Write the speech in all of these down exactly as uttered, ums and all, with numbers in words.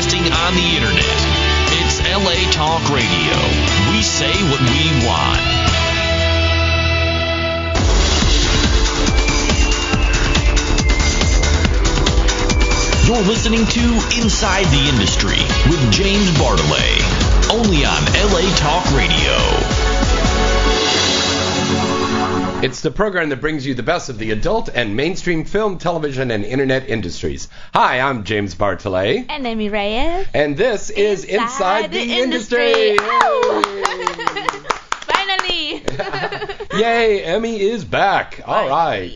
broadcasting on the internet. It's L A Talk Radio. We say what we want. You're listening to Inside the Industry with James Bartolet, only on L A Talk Radio. It's the program that brings you the best of the adult and mainstream film, television, and internet industries. Hi, I'm James Bartolet. And Emmy Reyes. And this is Inside, Inside the, the Industry. Industry. Finally. Yay, Emmy is back. All right.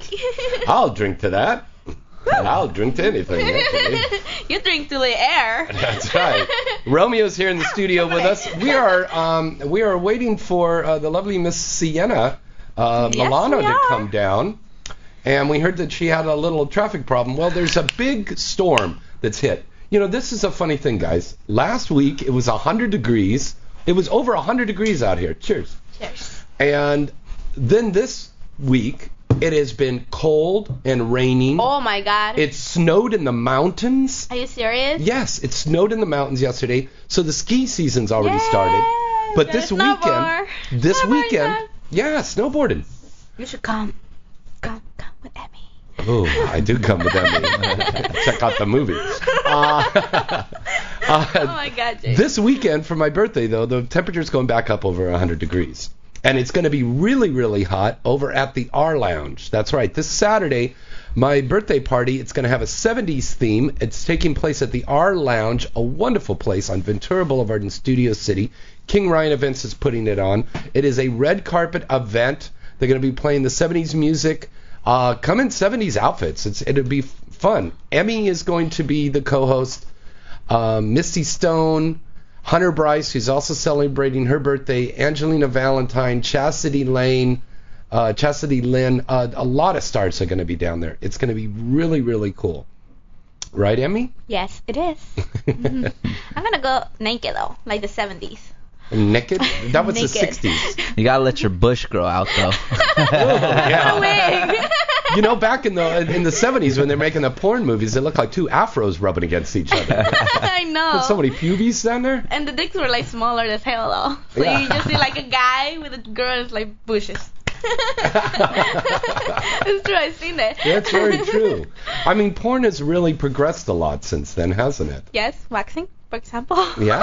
I'll drink to that. I'll drink to anything, actually. You drink to the air. That's right. Romeo's here in the studio with us. We are um, we are waiting for uh, the lovely Miss Sienna uh, yes, Milano to come down. And we heard that she had a little traffic problem. Well, there's a big storm that's hit. You know, this is a funny thing, guys. Last week, it was one hundred degrees. It was over one hundred degrees out here. Cheers. Cheers. And then this week... it has been cold and raining. Oh, my God. It snowed in the mountains. Are you serious? Yes, it snowed in the mountains yesterday. So the ski season's already Yay, started. But this weekend, this snowboard weekend, time. yeah, snowboarding. You should come. Come, come with Emmy. Oh, I do come with Emmy. Check out the movie. Uh, uh, oh, my God, James. This weekend for my birthday, though, the temperature's going back up over one hundred degrees. And it's going to be really, really hot over at the R Lounge. That's right. This Saturday, my birthday party, it's going to have a seventies theme. It's taking place at the R Lounge, a wonderful place on Ventura Boulevard in Studio City. King Ryan Events is putting it on. It is a red carpet event. They're going to be playing the seventies music. Uh, come in seventies outfits. It's, it'll be fun. Emmy is going to be the co-host. Uh, Misty Stone... Hunter Bryce, who's also celebrating her birthday, Angelina Valentine, Chasity Lane, uh, Chastity Lynn, uh, a lot of stars are going to be down there. It's going to be really, really cool. Right, Emmy? Yes, it is. Mm-hmm. I'm going to go naked, though, like the seventies. Naked? That was naked. The sixties. You got to let your bush grow out, though. Oh, yeah. You know, back in the in the seventies when they're making the porn movies, they look like two afros rubbing against each other. I know. There's so many pubes down there. And the dicks were like smaller as hell though. So yeah. You just see like a guy with a girl that's like bushes. It's true, I've seen that. That's very true. I mean, porn has really progressed a lot since then, hasn't it? Yes, waxing, for example. Yeah.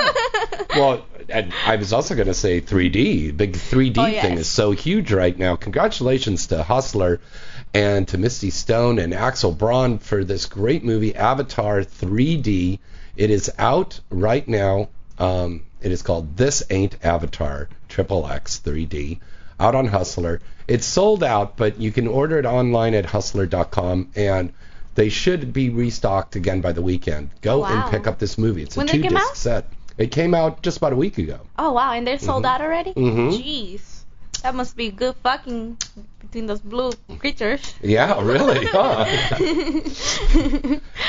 Well, and I was also going to say three D. The three D oh, yes. thing is so huge right now. Congratulations to Hustler and to Misty Stone and Axel Braun for this great movie, Avatar three D. It is out right now. Um, it is called This Ain't Avatar Triple X three D, out on Hustler. It's sold out, but you can order it online at hustler dot com, and they should be restocked again by the weekend. Go wow. and pick up this movie. It's a when two-disc out? set. It came out just about a week ago. Oh, wow, and they're sold mm-hmm. out already? Mm-hmm. Jeez. That must be good fucking between those blue creatures. Yeah, really, huh?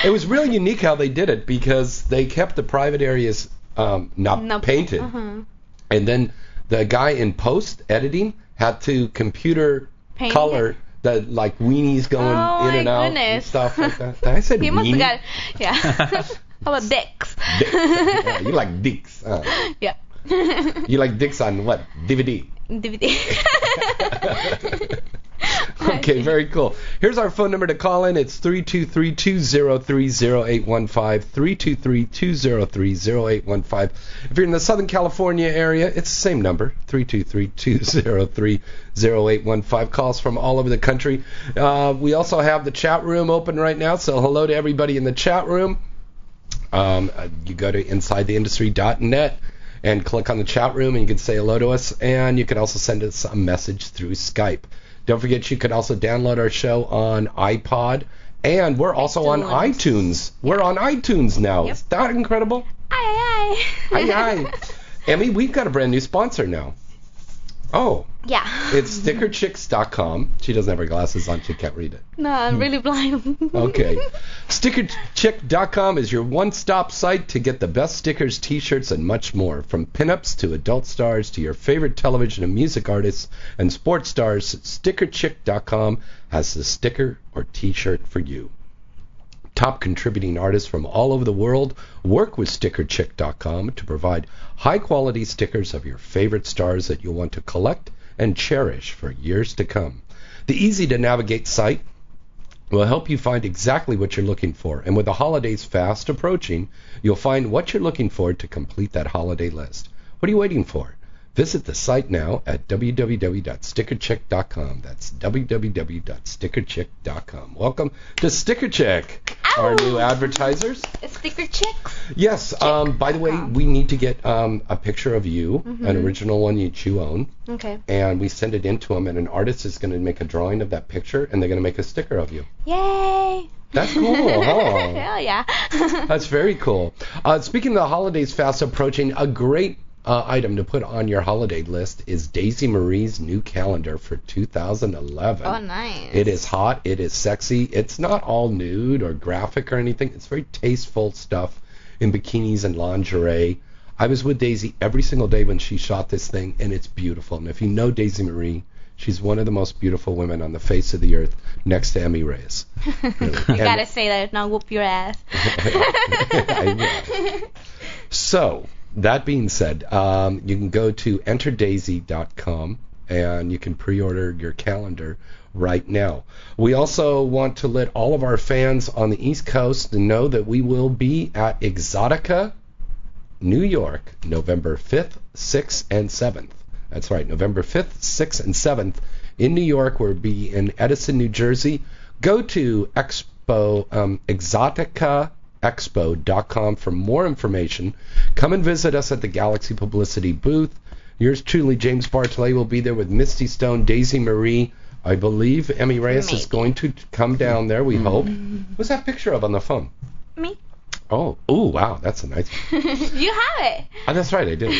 It was really unique how they did it because they kept the private areas um, not nope. painted. Uh-huh. And then the guy in post-editing had to computer Paint color... it. The, like, weenies going oh in and out goodness. and stuff like that. Did I say he weenie? Got, yeah. How about dicks? Dicks. Yeah, you like dicks. Huh? Yeah. You like dicks on what? D V D? D V D. Okay, very cool. Here's our phone number to call in. It's three two three, two oh three, oh eight one five, three two three, two oh three, oh eight one five. If you're in the Southern California area, it's the same number, three two three, two oh three, oh eight one five. Calls from all over the country. Uh, we also have the chat room open right now, so hello to everybody in the chat room. Um, you go to inside the industry dot net. And click on the chat room, and you can say hello to us. And you can also send us a message through Skype. Don't forget, you can also download our show on iPod. And we're also on iTunes. We're on iTunes now. Yep. Is that incredible? Aye, aye. Aye, aye. Emmy, we've got a brand new sponsor now. Oh. Yeah. It's sticker chicks dot com. She doesn't have her glasses on. She can't read it. No, I'm really blind. Okay. sticker chick dot com is your one-stop site to get the best stickers, T-shirts, and much more. From pinups to adult stars to your favorite television and music artists and sports stars, sticker chick dot com has the sticker or T-shirt for you. Top contributing artists from all over the world work with Sticker Chick dot com to provide high-quality stickers of your favorite stars that you'll want to collect and cherish for years to come. The easy-to-navigate site will help you find exactly what you're looking for, and with the holidays fast approaching, you'll find what you're looking for to complete that holiday list. What are you waiting for? Visit the site now at w w w dot sticker chick dot com. That's w w w dot sticker chick dot com. Welcome to Sticker Chick, Ow. Our new advertisers. Sticker Chick? Yes. Chick. Um, by the way, we need to get um, a picture of you, mm-hmm. an original one that you own. Okay. And we send it in to them, and an artist is going to make a drawing of that picture, and they're going to make a sticker of you. Yay! That's cool, huh? Hell yeah. That's very cool. Uh, speaking of the holidays fast approaching, a great Uh, item to put on your holiday list is Daisy Marie's new calendar for two thousand eleven. Oh, nice. It is hot. It is sexy. It's not all nude or graphic or anything. It's very tasteful stuff in bikinis and lingerie. I was with Daisy every single day when she shot this thing, and it's beautiful. And if you know Daisy Marie, she's one of the most beautiful women on the face of the earth, next to Emmy Reyes. Really. You got to say that, now whoop your ass. I know. So, that being said, um, you can go to enter daisy dot com and you can pre-order your calendar right now. We also want to let all of our fans on the East Coast know that we will be at Exotica, New York, November fifth, sixth, and seventh. That's right, November fifth, sixth, and seventh in New York. We'll be in Edison, New Jersey. Go to Expo um, Exotica Expo dot com for more information. Come and visit us at the Galaxy Publicity booth. Yours truly, James Bartolet, will be there with Misty Stone, Daisy Marie. I believe Emmy Reyes Maybe. Is going to come down there, we mm. hope. What's that picture of on the phone? Me. Oh, oh, wow, that's a nice one. You have it. Oh, that's right, I did.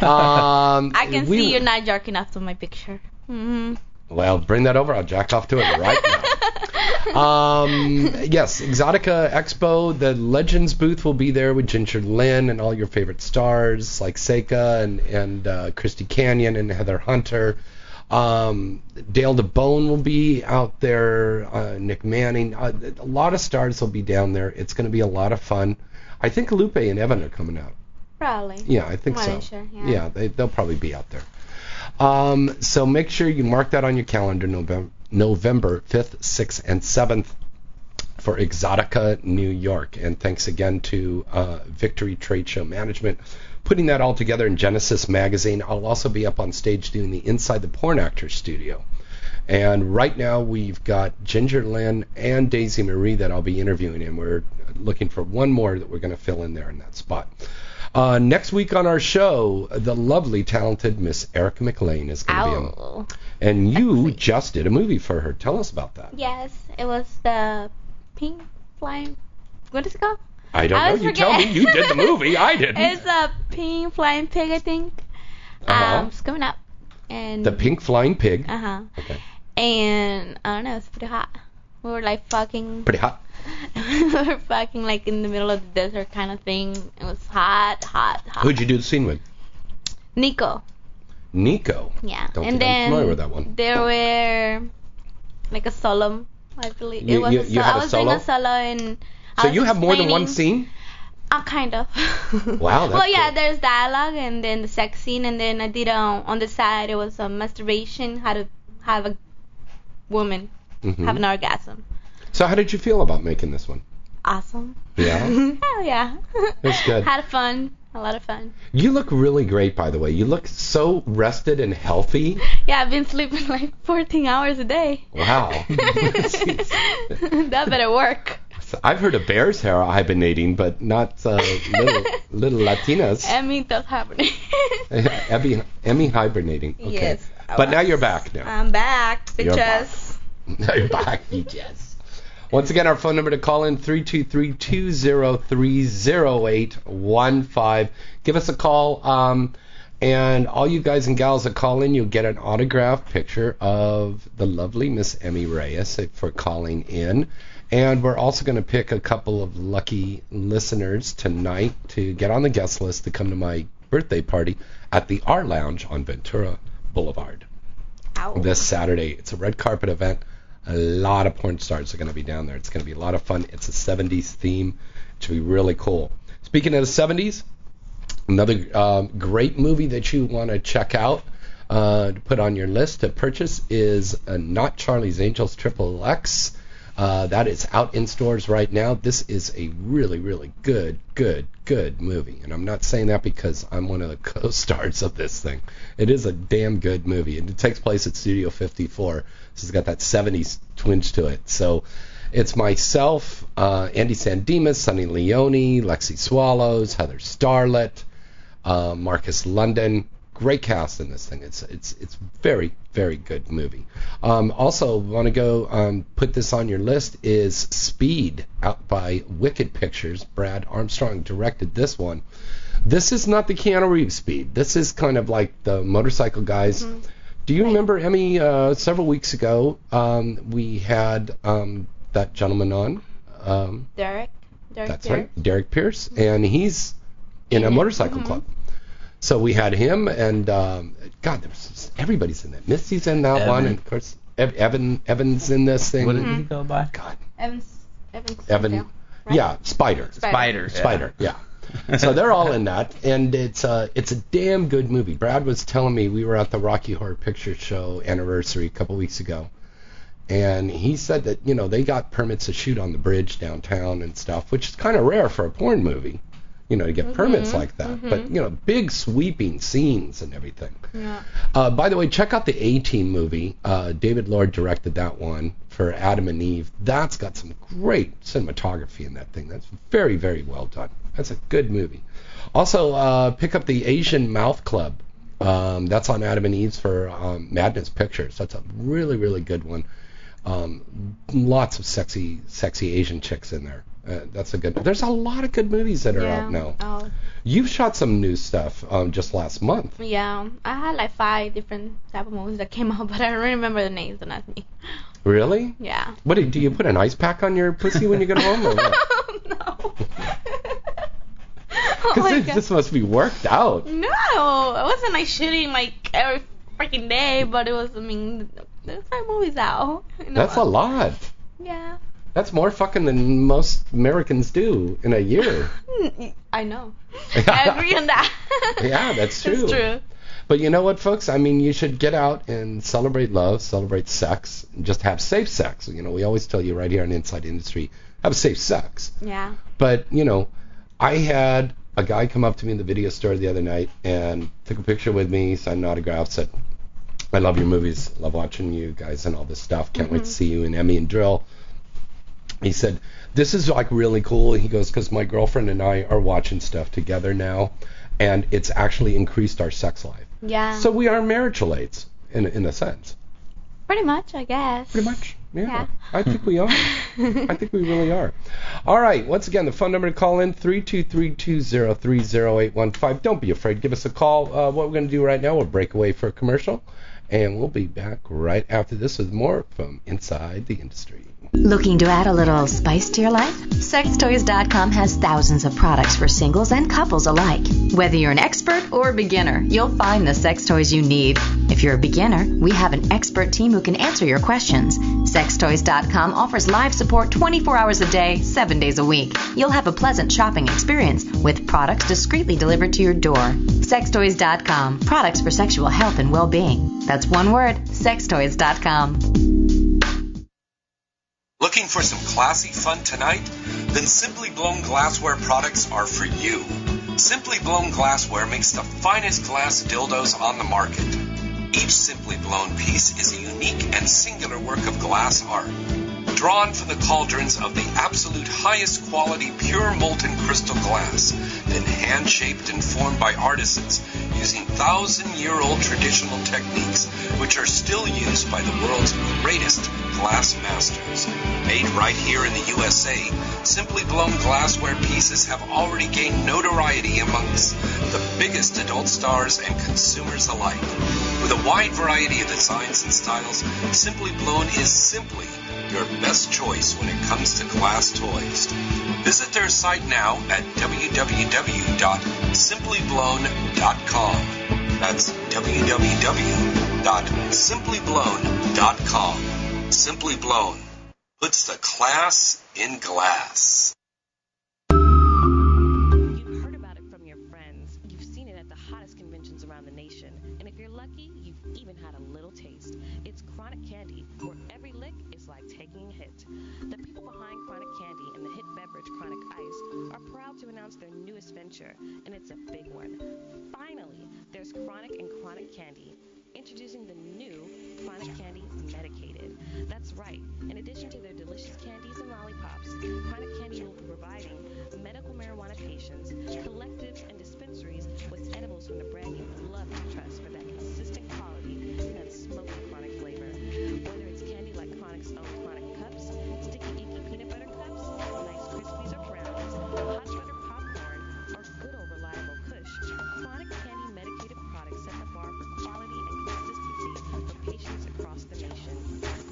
um, I can we, see you're not jerking off to my picture. Mm-hmm. Well, bring that over. I'll jack off to it right now. Um, yes, Exotica Expo, the Legends booth will be there with Ginger Lynn and all your favorite stars like Seika and, and uh, Christy Canyon and Heather Hunter. Um, Dale DeBone will be out there, uh, Nick Manning. Uh, a lot of stars will be down there. It's going to be a lot of fun. I think Lupe and Evan are coming out. Probably. Yeah, I think so. Sure, yeah, yeah they, they'll probably be out there. Um, so make sure you mark that on your calendar, November. November fifth, sixth, and seventh for Exotica, New York. And thanks again to uh, Victory Trade Show Management, putting that all together in Genesis Magazine. I'll also be up on stage doing the Inside the Porn Actors Studio. And right now we've got Ginger Lynn and Daisy Marie that I'll be interviewing, and we're looking for one more that we're going to fill in there in that spot. Uh, next week on our show, the lovely, talented Miss Erica McLean is going to be on. And you just did a movie for her. Tell us about that. Yes, it was the Pink Flying... What is it called? I don't I know. You forgetting. Tell me. You did the movie. I didn't. It's a Pink Flying Pig, I think. Uh-huh. Um, it's coming up. And the Pink Flying Pig. Uh-huh. Okay. And, I don't know, it's pretty hot. We were, like, fucking... Pretty hot. We were fucking, like, in the middle of the desert kind of thing. It was hot, hot, hot. Who'd you do the scene with? Nico. Nico? Yeah. Don't and think then I'm familiar with that one. There were, like, a solo, I believe. You, it was you, a so- you had I was a doing a solo, and I So was you have more than one scene? Uh, kind of. Wow, that's Well, yeah, cool. There's dialogue, and then the sex scene, and then I did, um, on the side, it was um, masturbation, how to have a woman mm-hmm. have an orgasm. So how did you feel about making this one? Awesome. Yeah? Hell yeah. It's good. Had fun. A lot of fun. You look really great, by the way. You look so rested and healthy. Yeah, I've been sleeping like fourteen hours a day. Wow. That better work. So I've heard of bears hair hibernating, but not uh, little, little Latinas. Emmy does hibernate. Emmy, Emmy hibernating. Okay. Yes. I but was. Now you're back now. I'm back, bitches. You're back. Now you're back, bitches. Once again, our phone number to call in, three two three, two zero three, zero eight one five. Give us a call, um, and all you guys and gals that call in, you'll get an autographed picture of the lovely Miss Emmy Reyes for calling in. And we're also going to pick a couple of lucky listeners tonight to get on the guest list to come to my birthday party at the R Lounge on Ventura Boulevard. Ow. This Saturday. It's a red carpet event. A lot of porn stars are going to be down there. It's going to be a lot of fun. It's a seventies theme. It should be really cool. Speaking of the seventies, another um, great movie that you want to check out, uh, to put on your list to purchase, is uh, Not Charlie's Angels Triple X. Uh, that is out in stores right now. This is a really, really good, good, good movie. And I'm not saying that because I'm one of the co-stars of this thing. It is a damn good movie. And it takes place at Studio fifty-four. So it's got that seventies twinge to it. So it's myself, uh, Andy Sandemus, Sonny Leone, Lexi Swallows, Heather Starlett, uh, Marcus London. Great cast in this thing. It's it's it's very, very good movie. Um, also, want to go um, put this on your list is Speed, out by Wicked Pictures. Brad Armstrong directed this one. This is not the Keanu Reeves Speed. This is kind of like the motorcycle guys. Mm-hmm. Do you remember, Emmy, uh, several weeks ago, um, we had um, that gentleman on? Um, Derek. Derek that's Pierce. Right, Derek Pierce. Mm-hmm. And he's in a motorcycle mm-hmm. club. So we had him, and, um, God, there's everybody's in that. Misty's in that Evan. one, and, of course, Ev- Evan Evan's in this thing. What did mm-hmm. he go by? God. Evan's, Evan's Evan. Evan. Right? Yeah, Spider. Spider. Spider, Spider yeah. yeah. So they're all in that, and it's, uh, it's a damn good movie. Brad was telling me we were at the Rocky Horror Picture Show anniversary a couple weeks ago, and he said that, you know, they got permits to shoot on the bridge downtown and stuff, which is kind of rare for a porn movie. You know, to get mm-hmm. permits like that. Mm-hmm. But, you know, big sweeping scenes and everything. Yeah. Uh, by the way, check out the A-Team movie. Uh, David Lord directed that one for Adam and Eve. That's got some great cinematography in that thing. That's very, very well done. That's a good movie. Also, uh, pick up the Asian Mouth Club. Um, that's on Adam and Eve's for um, Madness Pictures. That's a really, really good one. Um, lots of sexy, sexy Asian chicks in there. Uh, that's a good. There's a lot of good movies that are yeah. out now. Oh. You've shot some new stuff um, just last month. Yeah, I had like five different type of movies that came out, but I don't remember the names. Don't ask me. Really? Yeah. What do you, do you put an ice pack on your pussy when you get home? Or what? No. Because oh this must be worked out. No, I wasn't like shooting like every freaking day, but it was. I mean, there's five movies out. You know? That's a lot. Yeah. That's more fucking than most Americans do in a year. I know. I agree on that. Yeah, that's true. That's true. But you know what, folks? I mean, you should get out and celebrate love, celebrate sex, and just have safe sex. You know, we always tell you right here on Inside Industry, have safe sex. Yeah. But, you know, I had a guy come up to me in the video store the other night and took a picture with me, signed an autograph, said, I love your movies, love watching you guys and all this stuff. Can't mm-hmm. wait to see you in Emmy and Drill. He said, this is, like, really cool. He goes, because my girlfriend and I are watching stuff together now, and it's actually increased our sex life. Yeah. So we are marriage relates, in, in a sense. Pretty much, I guess. Pretty much, yeah. yeah. I think we are. I think we really are. All right, once again, the phone number to call in, three two three, two zero three, zero eight one five. Don't be afraid. Give us a call. Uh, what we're going to do right now, we'll break away for a commercial, and we'll be back right after this with more from Inside the Industry. Looking to add a little spice to your life? Sex Toys dot com has thousands of products for singles and couples alike. Whether you're an expert or a beginner, you'll find the sex toys you need. If you're a beginner, we have an expert team who can answer your questions. Sex Toys dot com offers live support twenty-four hours a day, seven days a week. You'll have a pleasant shopping experience with products discreetly delivered to your door. Sex Toys dot com, products for sexual health and well-being. That's one word, Sex Toys dot com. Looking for some classy fun tonight? Then Simply Blown Glassware products are for you. Simply Blown Glassware makes the finest glass dildos on the market. Each Simply Blown piece is a unique and singular work of glass art, drawn from the cauldrons of the absolute highest quality pure molten crystal glass, then hand-shaped and formed by artisans using thousand-year-old traditional techniques which are still used by the world's greatest glass masters. Made right here in the U S A, Simply Blown Glassware pieces have already gained notoriety amongst the biggest adult stars and consumers alike. With a wide variety of designs and styles, Simply Blown is simply your best choice when it comes to glass toys. Visit their site now at w w w dot simply blown dot com. That's w w w dot simply blown dot com. Simply Blown puts the class in glass. You've heard about it from your friends. You've seen it at the hottest conventions around the nation. And if you're lucky, you've even had a little taste. It's Chronic Candy, where every lick is like taking a hit. The people behind Chronic Candy and the hit beverage Chronic Ice are proud to announce their newest venture, and it's a big one. Finally, there's Chronic and Chronic Candy. Introducing the new Chronic Candy Medicated. That's right. In addition to their delicious candies and lollipops, Chronic Candy will be providing medical marijuana patients, collectives, and dispensaries with edibles from the brand you've loved and trust for that consistent quality and that smoky chronic flavor. Whether it's candy like Chronic's own Chronic Cups, sticky icky peanut butter cups, nice crispies or brownies, hot butter popcorn, or good old reliable Kush, Chronic Candy Medicated products set the bar for quality and patients across the nation.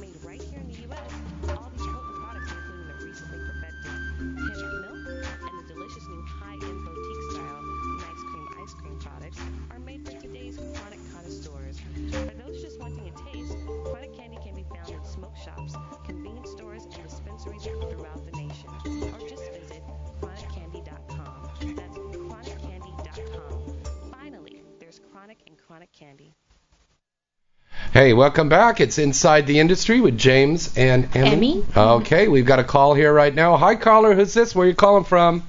Made right here in the U S, all these potent products including the recently perfected hemp milk and the delicious new high-end boutique-style nice cream ice cream products are made for today's chronic connoisseurs. For those just wanting a taste, Chronic Candy can be found in smoke shops, convenience stores, and dispensaries throughout the nation. Or just visit chronic candy dot com. That's chronic candy dot com. Finally, there's Chronic and Chronic Candy. Hey, welcome back. It's Inside the Industry with James and Emmy. Emmy? Okay, we've got a call here right now. Hi, caller. Who's this? Where are you calling from?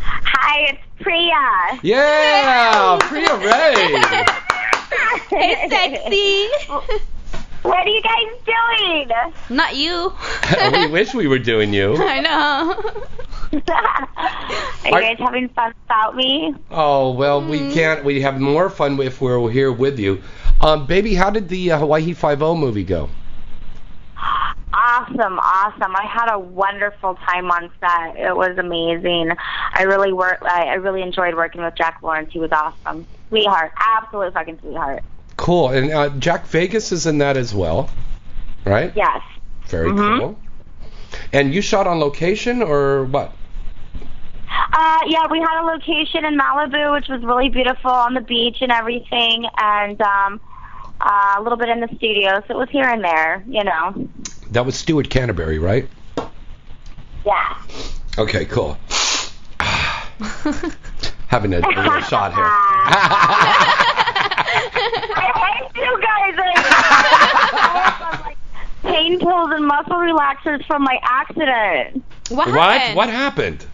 Hi, it's Priya. Yeah, hey. Priya Ray. Hey, sexy. What are you guys doing? Not you. We wish we were doing you. I know. Are you Are, guys having fun without me? Oh, well, mm. we can't. We have more fun if we're here with you. Um, baby, how did the uh, Hawaii Five-O movie go? Awesome, awesome. I had a wonderful time on set. It was amazing. I really work. I, I really enjoyed working with Jack Lawrence. He was awesome. Sweetheart. Absolute fucking sweetheart. Cool. And uh, Jack Vegas is in that as well, right? Yes. Very mm-hmm. cool. And you shot on location or what? Uh, yeah, we had a location in Malibu, which was really beautiful, on the beach and everything, and um, uh, a little bit in the studio, so it was here and there, you know. That was Stuart Canterbury, right? Yeah. Okay, cool. Having a, a little shot here. I hate you guys. I like pain pills and muscle relaxers from my accident. What? What, what happened?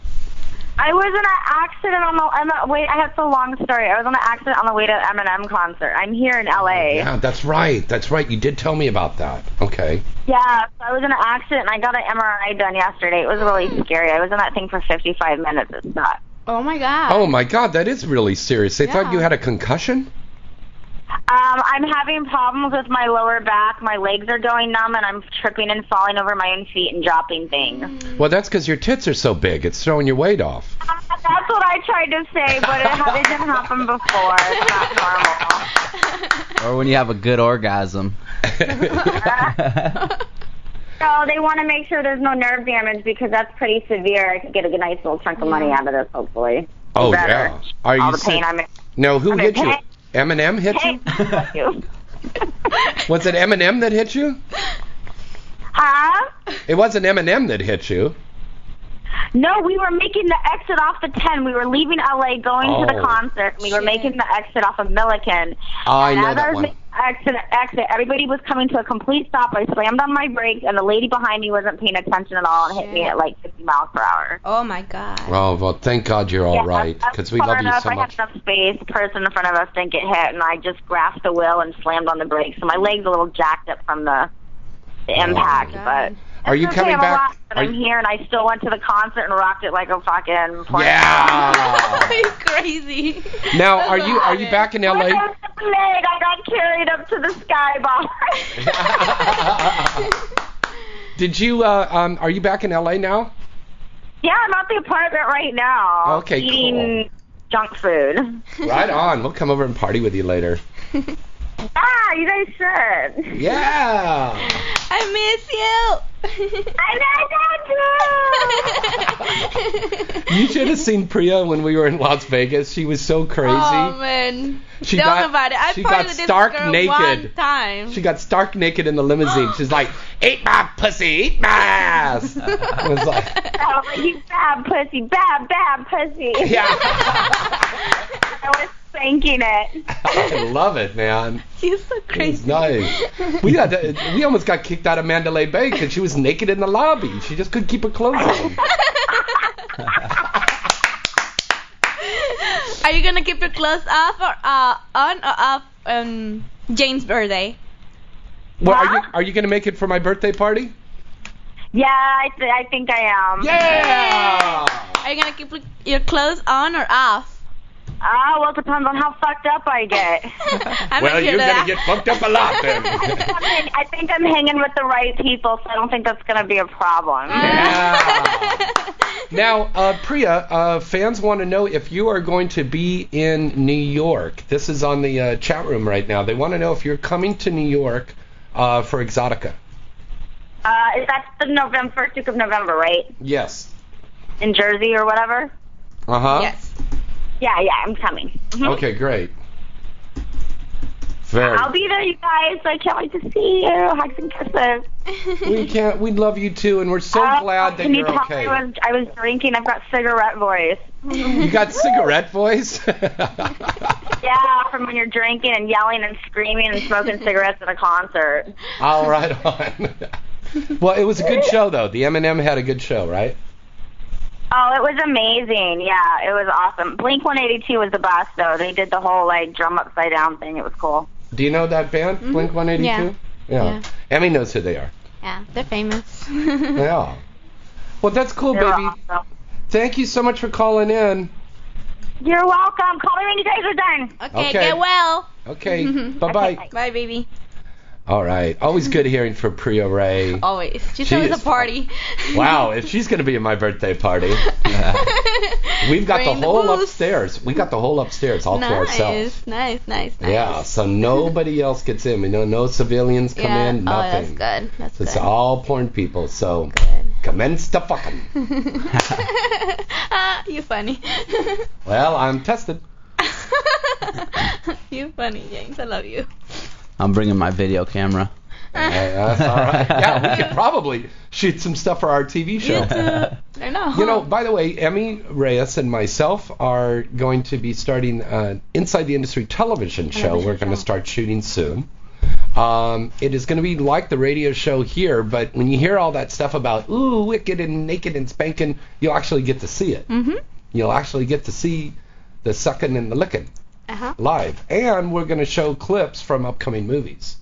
I was in an accident on the, I'm not, wait, I have a long story. I was in an accident on the way to an Eminem concert. I'm here in L A. Yeah, that's right. That's right. You did tell me about that. Okay. Yeah, so I was in an accident, and I got an M R I done yesterday. It was really scary. I was in that thing for fifty-five minutes. It's not. Oh, my God. Oh, my God. That is really serious. They yeah. thought you had a concussion? Um, I'm having problems with my lower back. My legs are going numb, and I'm tripping and falling over my own feet and dropping things. Well, that's because your tits are so big. It's throwing your weight off. Uh, that's what I tried to say, but it hasn't happened before. It's not normal. Or when you have a good orgasm. So they want to make sure there's no nerve damage because that's pretty severe. I could get a good nice little chunk of money out of this, hopefully. Oh, yeah. Are All you the sick? Pain I'm in. No, who I'm hit you? Eminem hit hey, you? Was it Eminem that hit you? Huh? It wasn't Eminem that hit you. No, we were making the exit off the ten. We were leaving L A going oh, to the concert. We shit. were making the exit off of Milliken. Oh, I know that one. Exit, exit. Everybody was coming to a complete stop. I slammed on my brakes, and the lady behind me wasn't paying attention at all and shit. hit me at like fifty miles per hour. Oh, my God. Oh, well, thank God you're all yeah, right, because we love you so I much. I had enough space. The person in front of us didn't get hit, and I just grasped the wheel and slammed on the brakes. So my leg's a little jacked up from the, the oh, impact, but... Are you okay, coming I'm back? Lot, but I'm you... here, and I still went to the concert and rocked it like a fucking. Porn. Yeah. You're crazy. Now, are you are you back in L A? When I was the leg, I got carried up to the skybox. Did you? Uh, um, are you back in L A now? Yeah, I'm at the apartment right now. Okay, eating cool. junk food. Right on. We'll come over and party with you later. Ah, you guys should. Yeah. I miss you. I got you. You should have seen Priya when we were in Las Vegas. She was so crazy. Oh man, she don't got, about it. I she got stark this girl naked. One time. She got stark naked in the limousine. She's like, "Eat my pussy, eat my ass." I was like, "Oh, you bad pussy, bad bad pussy." Yeah. I was spanking it. I love it, man. He's so crazy. Nice. We got to, we almost got kicked out of Mandalay Bay because she was naked in the lobby. She just couldn't keep her clothes on. Are you gonna keep your clothes off or uh, on or off um, James' birthday? Well, huh? are you are you gonna make it for my birthday party? Yeah, I th- I think I am. Yeah. Yay! Are you gonna keep your clothes on or off? Oh, well, it depends on how fucked up I get. Well, you're going to get fucked up a lot, then. I think I'm hanging with the right people, so I don't think that's going to be a problem. Yeah. Now, uh, Priya, uh, fans want to know if you are going to be in New York. This is on the uh, chat room right now. They want to know if you're coming to New York uh, for Exotica. Uh, that's the November, first week of November, right? Yes. In Jersey or whatever? Uh-huh. Yes. Yeah, yeah, I'm coming. Mm-hmm. Okay, great. Very. I'll be there, you guys. I can't wait to see you. Hugs and kisses. We can't. We love you too, and we're so oh, glad that you're okay. I was, I was drinking. I've got cigarette voice. You got cigarette voice? Yeah, from when you're drinking and yelling and screaming and smoking cigarettes at a concert. All right, on. Well, it was a good show, though. The Eminem had a good show, right? Oh, it was amazing. Yeah, it was awesome. Blink one eighty-two was the best, though. They did the whole, like, drum upside down thing. It was cool. Do you know that band, mm-hmm. Blink one eighty-two? Yeah. Yeah. Yeah. Emmy knows who they are. Yeah, they're famous. Yeah. Well, that's cool, they're baby. Awesome. Thank you so much for calling in. You're welcome. Call me when you guys are done. Okay, okay. Get well. Okay, bye-bye. Okay, bye, baby. All right. Always good hearing from Priya Ray. Always. She's she always a party. Wow. If she's going to be at my birthday party. Uh, we've got Bring the whole the upstairs. We got the whole upstairs all nice, to ourselves. Nice, nice, nice. Yeah. So nobody else gets in. We know no civilians come yeah. in, nothing. Oh, that's good. That's so good. It's all porn people. So good. Commence to fucking. Ah, you're funny. Well, I'm tested. You're funny, James. I love you. I'm bringing my video camera. Yeah, that's all right. Yeah, we could probably shoot some stuff for our T V show. I know. You know, by the way, Emmy Reyes and myself are going to be starting an Inside the Industry television show. Television We're going to start shooting soon. Um, it is going to be like the radio show here, but when you hear all that stuff about, ooh, wicked and naked and spanking, you'll actually get to see it. Mm-hmm. You'll actually get to see the sucking and the licking. Uh-huh. Live, and we're going to show clips from upcoming movies.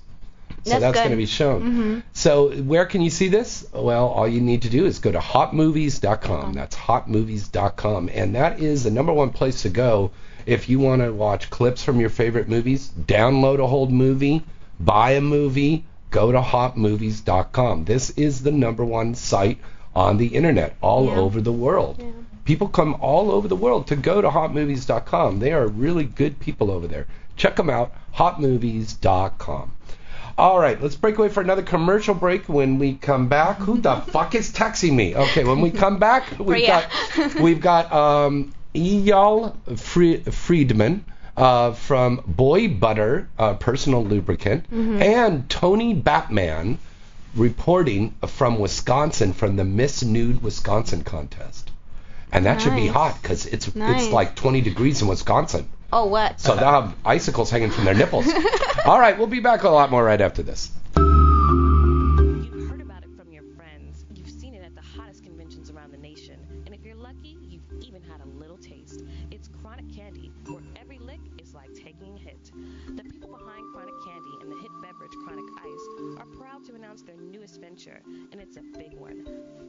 So that's, that's going to be shown. Mm-hmm. So where can you see this? Well, all you need to do is go to hot movies dot com. That's hot movies dot com, and that is the number one place to go if you want to watch clips from your favorite movies, download a whole movie, buy a movie, go to hot movies dot com. This is the number one site on the internet all yeah. over the world. Yeah. People come all over the world to go to hot movies dot com. They are really good people over there. Check them out, hot movies dot com. All right, let's break away for another commercial break. When we come back, who the fuck is texting me? Okay, when we come back, we've got we've got um, Eyal Friedman uh, from Boy Butter, uh, personal lubricant, mm-hmm. and Tony Batman reporting from Wisconsin from the Miss Nude Wisconsin contest. And that nice. should be hot because it's nice. it's like twenty degrees in Wisconsin. Oh, what? So they'll have icicles hanging from their nipples. All right, we'll be back a lot more right after this. You've heard about it from your friends. You've seen it at the hottest conventions around the nation. And if you're lucky, you've even had a little taste. It's Chronic Candy, where every lick is like taking a hit. The people behind Chronic Candy and the hit beverage Chronic Ice are proud to announce their newest venture, and it's a big one.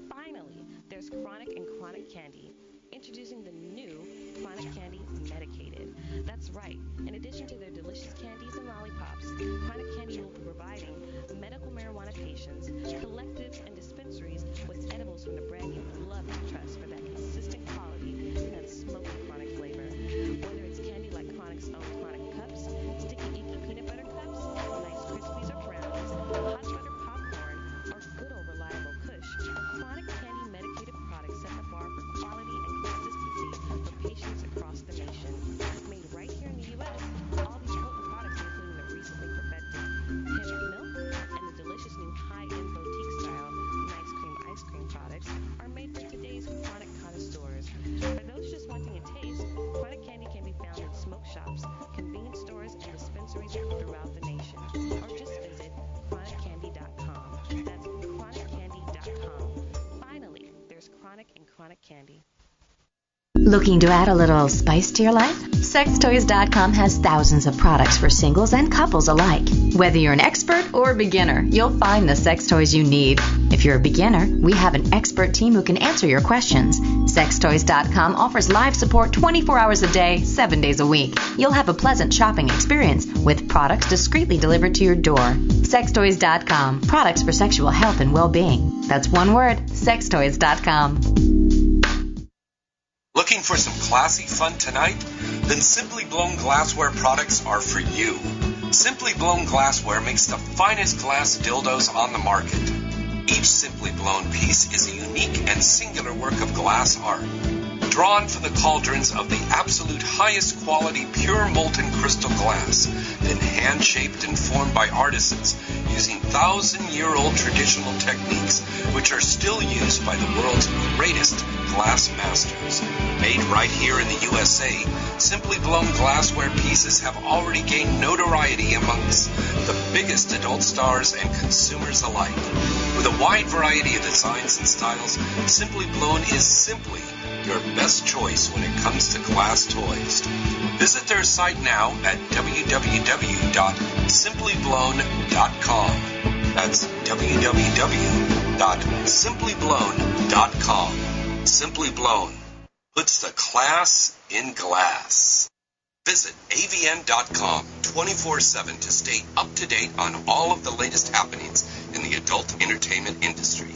Finally, there's Chronic and Chronic Candy. Introducing the new Chronic Candy Medicated. That's right. In addition to their delicious candies and lollipops, Chronic Candy will be providing medical marijuana patients, collectives, and dispensaries with edibles from the brand you love and trust for that consistent quality and that smoky chronic flavor. Whether it's candy like Chronic's own Chronic Cups, sticky icky peanut butter cups, nice Krispies or brownies, hot butter popcorn, or good old reliable cookies. chronic candy. Looking to add a little spice to your life? sex toys dot com has thousands of products for singles and couples alike. Whether you're an expert or a beginner, you'll find the sex toys you need. If you're a beginner, we have an expert team who can answer your questions. sex toys dot com offers live support twenty-four hours a day, seven days a week. You'll have a pleasant shopping experience with products discreetly delivered to your door. sex toys dot com, products for sexual health and well-being. That's one word, sex toys dot com. Looking for some classy fun tonight? Then Simply Blown Glassware products are for you. Simply Blown Glassware makes the finest glass dildos on the market. Each Simply Blown piece is a unique and singular work of glass art, drawn from the cauldrons of the absolute highest quality pure molten crystal glass, then hand-shaped and formed by artisans using thousand-year-old traditional techniques which are still used by the world's greatest glass masters. Made right here in the U S A, Simply Blown glassware pieces have already gained notoriety amongst the biggest adult stars and consumers alike. With a wide variety of designs and styles, Simply Blown is simply your best choice when it comes to glass toys. Visit their site now at w w w dot simply blown dot com. That's w w w dot simply blown dot com. Simply Blown puts the class in glass. Visit a v n dot com twenty-four seven to stay up to date on all of the latest happenings in the adult entertainment industry.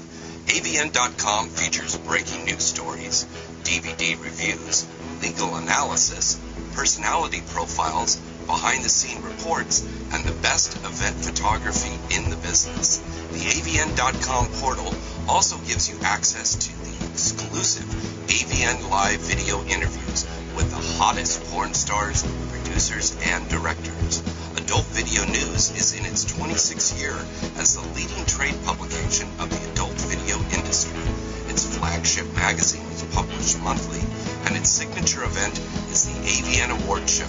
a v n dot com features breaking news stories, D V D reviews, legal analysis, personality profiles, behind-the-scene reports, and the best event photography in the business. The a v n dot com portal also gives you access to the exclusive A V N Live video interviews with the hottest porn stars, producers, and directors. Adult Video News is in its twenty-sixth year as the leading trade publication of the adult video industry. Its flagship magazine is published monthly, and its signature event is the A V N Award Show,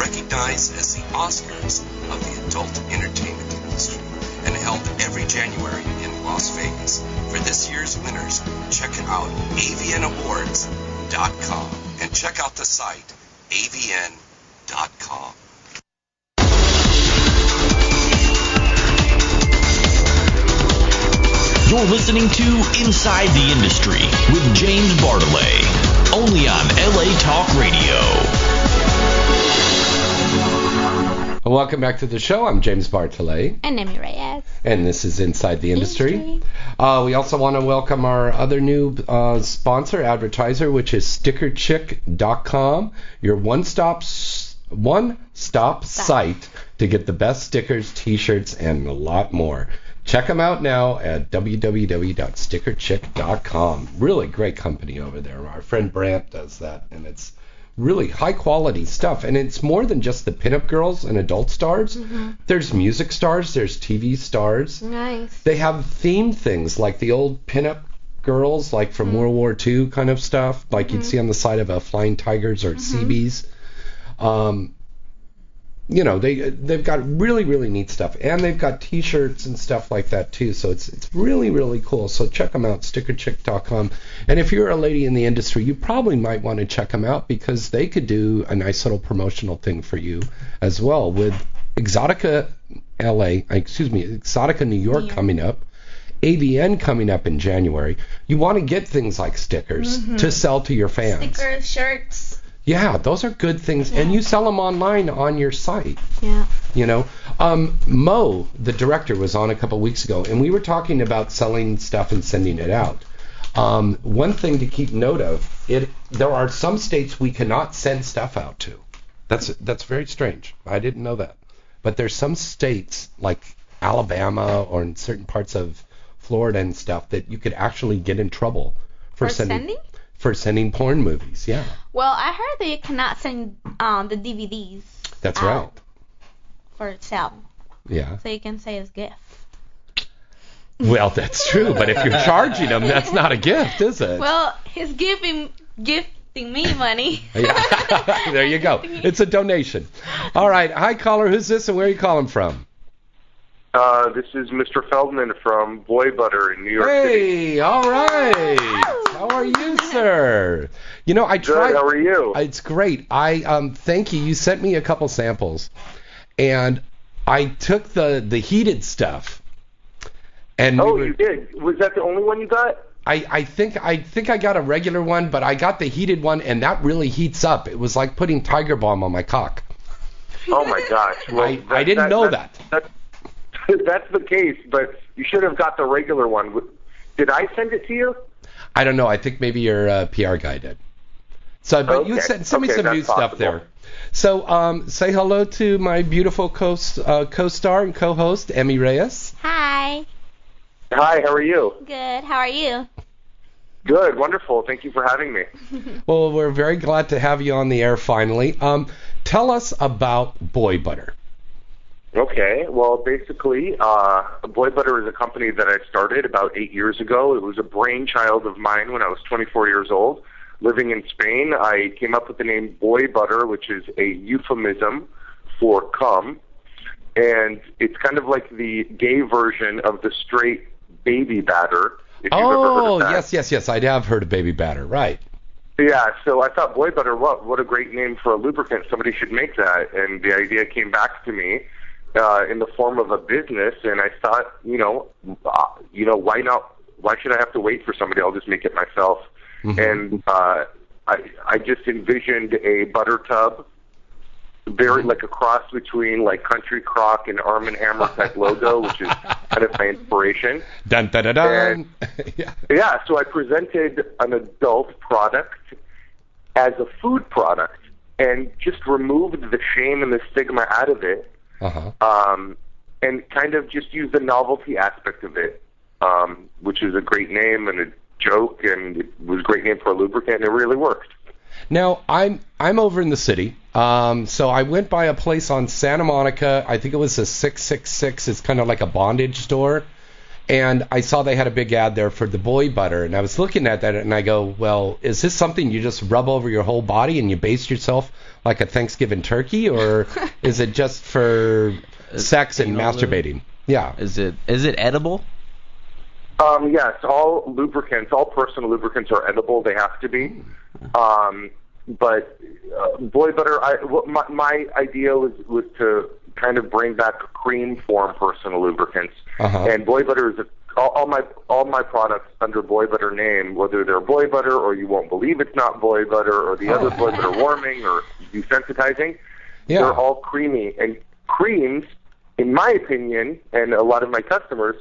recognized as the Oscars of the adult entertainment industry, and held every January in Las Vegas. For this year's winners, check it out, a v n awards dot com, and check out the site, a v n dot com. You're listening to Inside the Industry with James Bartolet, only on L A Talk Radio. Welcome back to the show. I'm James Bartolet. And Emmy Reyes. And this is Inside the Industry. Industry. Uh, we also want to welcome our other new uh, sponsor, advertiser, which is sticker chick dot com, your one-stop one-stop site to get the best stickers, T-shirts, and a lot more. Check them out now at w w w dot sticker chick dot com. Really great company over there. Our friend Brant does that, and it's really high-quality stuff. And it's more than just the pinup girls and adult stars. Mm-hmm. There's music stars. There's T V stars. Nice. They have themed things like the old pinup girls, like from mm-hmm. World War Two kind of stuff, like mm-hmm. you'd see on the side of a Flying Tigers or mm-hmm. C Bs. Um, You know, they, they've got really, really neat stuff. And they've got T-shirts and stuff like that, too. So it's it's really, really cool. So check them out, sticker chick dot com. And if you're a lady in the industry, you probably might want to check them out because they could do a nice little promotional thing for you as well with Exotica L A, excuse me, Exotica New York yeah. coming up, A V N coming up in January. You want to get things like stickers mm-hmm. to sell to your fans. Stickers, shirts. Yeah, those are good things, yeah. and you sell them online on your site. Yeah. You know, um, Mo, the director, was on a couple weeks ago, and we were talking about selling stuff and sending it out. Um, one thing to keep note of: it there are some states we cannot send stuff out to. That's that's very strange. I didn't know that, but there's some states like Alabama or in certain parts of Florida and stuff that you could actually get in trouble for, for sending. sending? For sending porn movies, yeah. Well, I heard that you cannot send um, the D V Ds. That's right. For sale. Yeah. So you can say it's gift. Well, that's true, but if you're charging him, that's not a gift, is it? Well, he's giving gifting me money. There you go. It's a donation. All right. Hi, caller. Who's this, and where are you calling from? Uh, this is Mister Feldman from Boy Butter in New York hey, City. Hey, all right. How are you, sir? You know, I tried. Good, how are you? It's great. I um, thank you. You sent me a couple samples, and I took the the heated stuff. And oh, we were, you did? Was that the only one you got? I, I think I think I got a regular one, but I got the heated one, and that really heats up. It was like putting Tiger Balm on my cock. Oh my gosh! Well, I, that, I didn't that, know that. that. that that's the case, but you should have got the regular one. Did I send it to you? I don't know. I think maybe your uh, P R guy did. So, but okay. you sent send me okay, some new possible. stuff there. So, um, say hello to my beautiful co uh, co-star and co-host Emmy Reyes. Hi. Hi, how are you? Good, how are you? Good, wonderful. Thank you for having me. Well, we're very glad to have you on the air finally. Um, tell us about Boy Butter. Okay, well, basically, uh, Boy Butter is a company that I started about eight years ago. It was a brainchild of mine when I was twenty-four years old. Living in Spain, I came up with the name Boy Butter, which is a euphemism for cum. And it's kind of like the gay version of the straight baby batter. If you've oh, ever heard of that. yes, yes, yes. I have heard of baby batter, right. Yeah, so I thought Boy Butter, what, what a great name for a lubricant. Somebody should make that. And the idea came back to me uh, in the form of a business. And I thought, you know, uh, you know, why not? Why should I have to wait for somebody? I'll just make it myself. Mm-hmm. And uh, I, I just envisioned a butter tub. Very like a cross between like Country Crock and Arm and Hammer type logo, which is kind of my inspiration. Dun, dun, dun, dun. And, yeah. yeah, so I presented an adult product as a food product and just removed the shame and the stigma out of it, uh-huh. um, and kind of just used the novelty aspect of it, um, which is a great name and a joke, and it was a great name for a lubricant, and it really worked. Now, I'm I'm over in the city, um, so I went by a place on Santa Monica. I think it was a six six six. It's kind of like a bondage store. And I saw they had a big ad there for the Boy Butter. And I was looking at that, and I go, well, is this something you just rub over your whole body and you baste yourself like a Thanksgiving turkey? Or is it just for sex and masturbating? Yeah. Is it is it edible? Um, yes, all lubricants, all personal lubricants are edible. They have to be. Um, but uh, Boy Butter, I, what my, my idea was, was to kind of bring back cream form personal lubricants. Uh-huh. And Boy Butter is a, all, all my all my products under Boy Butter name, whether they're Boy Butter or you won't believe it's not Boy Butter or the other Boy Butter warming or desensitizing, yeah. They're all creamy. And creams, in my opinion, and a lot of my customers'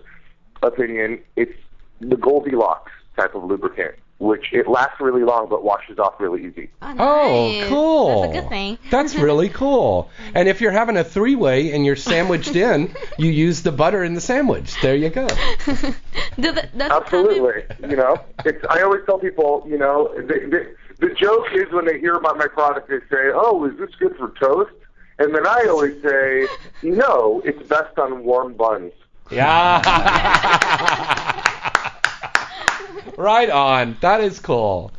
opinion, it's the Goldilocks type of lubricant, which it lasts really long but washes off really easy. Oh, nice. Oh, cool. That's a good thing. That's really cool. And if you're having a three-way and you're sandwiched in, you use the butter in the sandwich. There you go. That, that's Absolutely. You know, it's, I always tell people, you know, the, the, the joke is when they hear about my product, they say, oh, is this good for toast? And then I always say, no, it's best on warm buns. Yeah. Right on. That is cool.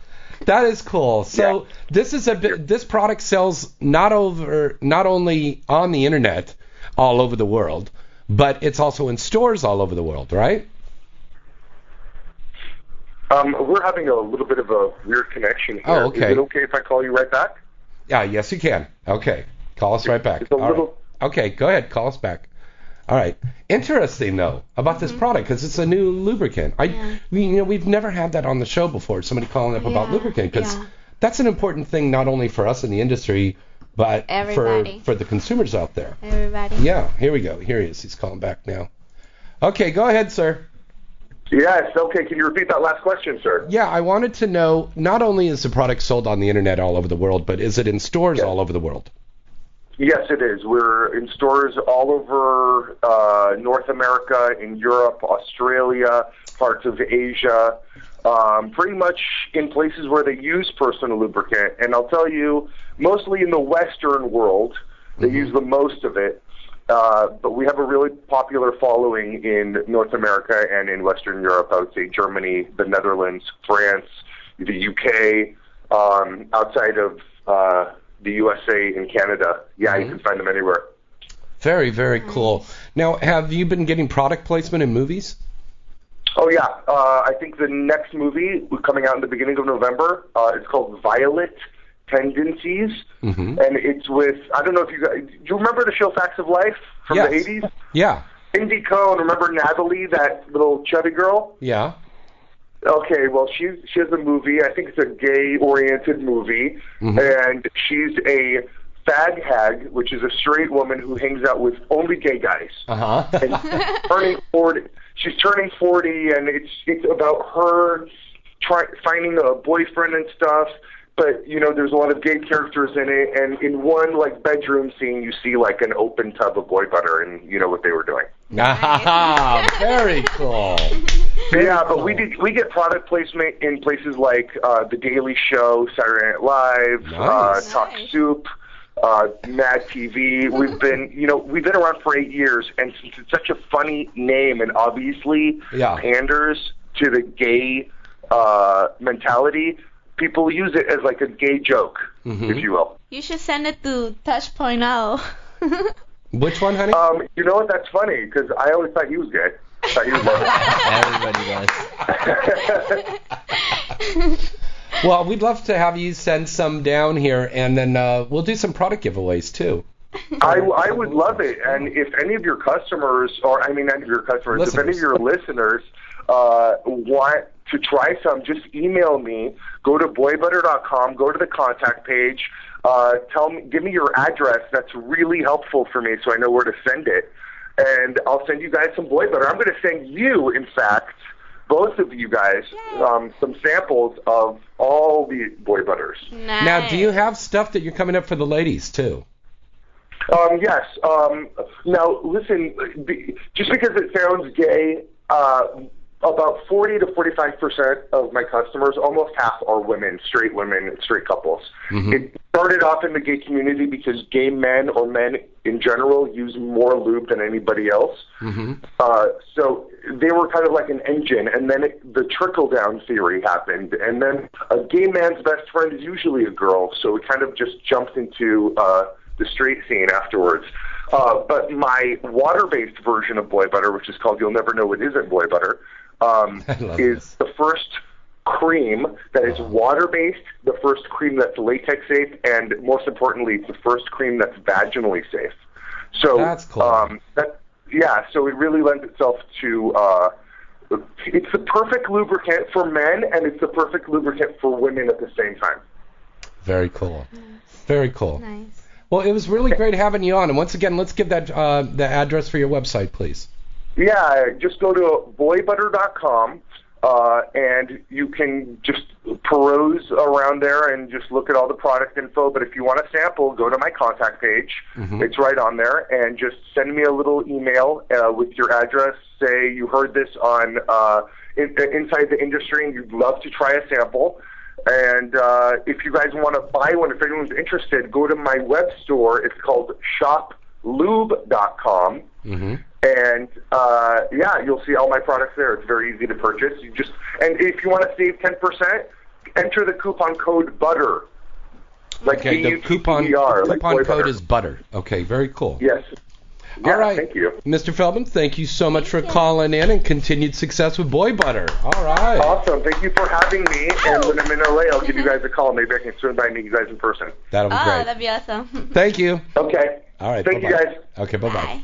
That is cool. So yeah. this is a this product sells not over not only on the internet all over the world, but it's also in stores all over the world, right? Um, we're having a little bit of a weird connection here. Oh, okay. Is it okay if I call you right back? Yeah. Yes, you can. Okay. Call us right back. It's a all little... right. Okay. Go ahead. Call us back. All right. Interesting, though, about this mm-hmm. product, because it's a new lubricant. I, yeah. we, you know, we've never had that on the show before, somebody calling up yeah. about lubricant, because yeah. that's an important thing not only for us in the industry, but Everybody. for for the consumers out there. Everybody. Yeah. Here we go. Here he is. He's calling back now. Okay. Go ahead, sir. Yes. Okay. Can you repeat that last question, sir? Yeah. I wanted to know, not only is the product sold on the internet all over the world, but is it in stores okay. all over the world? Yes, it is. We're in stores all over uh, North America, in Europe, Australia, parts of Asia, um, pretty much in places where they use personal lubricant. And I'll tell you, mostly in the Western world, they mm-hmm. use the most of it. Uh, but we have a really popular following in North America and in Western Europe. I would say Germany, the Netherlands, France, the U K, um, outside of... Uh, the U S A and Canada. Yeah, mm-hmm. you can find them anywhere. Very, very cool. Now, have you been getting product placement in movies? Oh, yeah. Uh, I think the next movie coming out in the beginning of November, uh, it's called Violet Tendencies, mm-hmm. and it's with, I don't know if you guys, do you remember the show Facts of Life from yes. the eighties? Yeah. Cindy Cohn, remember Natalie, that little chubby girl? Yeah. Okay, well, she, she has a movie. I think it's a gay-oriented movie, mm-hmm. and she's a fag hag, which is a straight woman who hangs out with only gay guys. Uh-huh. And turning forty, she's turning forty, and it's it's about her try, finding a boyfriend and stuff. But you know, there's a lot of gay characters in it, and in one like bedroom scene, you see like an open tub of boy butter, and you know what they were doing. Nice. Very cool. Yeah, but we did we get product placement in places like uh, The Daily Show, Saturday Night Live, nice. uh, Talk nice. Soup. Uh, Mad T V. We've been, you know, we've been around for eight years, and since it's such a funny name and obviously yeah. panders to the gay uh, mentality, people use it as like a gay joke, mm-hmm. if you will. You should send it to Touch point oh. Which one, honey? Um, you know what? That's funny because I always thought he was gay. I thought he was gay. Everybody does. Well, we'd love to have you send some down here, and then uh, we'll do some product giveaways, too. I, I would love it, and if any of your customers, or I mean, any of your customers, listeners. if any of your listeners uh, want to try some, just email me, go to boy butter dot com, go to the contact page, uh, tell me, give me your address. That's really helpful for me so I know where to send it, and I'll send you guys some boy butter. I'm going to send you, in fact, both of you guys, um, some samples of all the boy butters. Nice. Now, do you have stuff that you're coming up for the ladies, too? Um, yes. Um, now, listen, just because it sounds gay, uh, about forty to forty-five percent of my customers, almost half, are women, straight women, straight couples. Mm-hmm. It started off in the gay community because gay men or men in general use more lube than anybody else. Mm-hmm. Uh, so they were kind of like an engine, and then it, the trickle-down theory happened, and then a gay man's best friend is usually a girl, so it kind of just jumped into uh, the straight scene afterwards. Uh, but my water-based version of boy butter, which is called You'll Never Know It Isn't Boy Butter, Um, is this. the first cream that is water-based, the first cream that's latex-safe, and most importantly, it's the first cream that's vaginally safe. So that's cool. Um, that, yeah, so it really lends itself to, uh, it's the perfect lubricant for men, and it's the perfect lubricant for women at the same time. Very cool. Nice. Very cool. Nice. Well, it was really okay. great having you on, and once again, let's give that uh, the address for your website, please. Yeah, just go to boy butter dot com, uh, and you can just peruse around there and just look at all the product info. But if you want a sample, go to my contact page. Mm-hmm. It's right on there. And just send me a little email uh, with your address. Say you heard this on uh, in, Inside the Industry, and you'd love to try a sample. And uh, if you guys want to buy one, if anyone's interested, go to my web store. It's called shop lube dot com. Mm-hmm. And, uh, yeah, you'll see all my products there. It's very easy to purchase. You just And if you want to save ten percent, enter the coupon code BUTTER. Like okay, B U T T E R, the coupon, the like coupon code butter. is BUTTER. Okay, very cool. Yes. Yeah, all right. Thank you. Mister Feldman, thank you so much for calling in, and continued success with Boy Butter. All right. Awesome. Thank you for having me. And when I'm in L A, I'll give you guys a call. Maybe I can swing by and meet you guys in person. That'll be oh, great. Oh, that'd be awesome. Thank you. Okay. All right. Thank bye-bye. you, guys. Okay, bye-bye. Bye.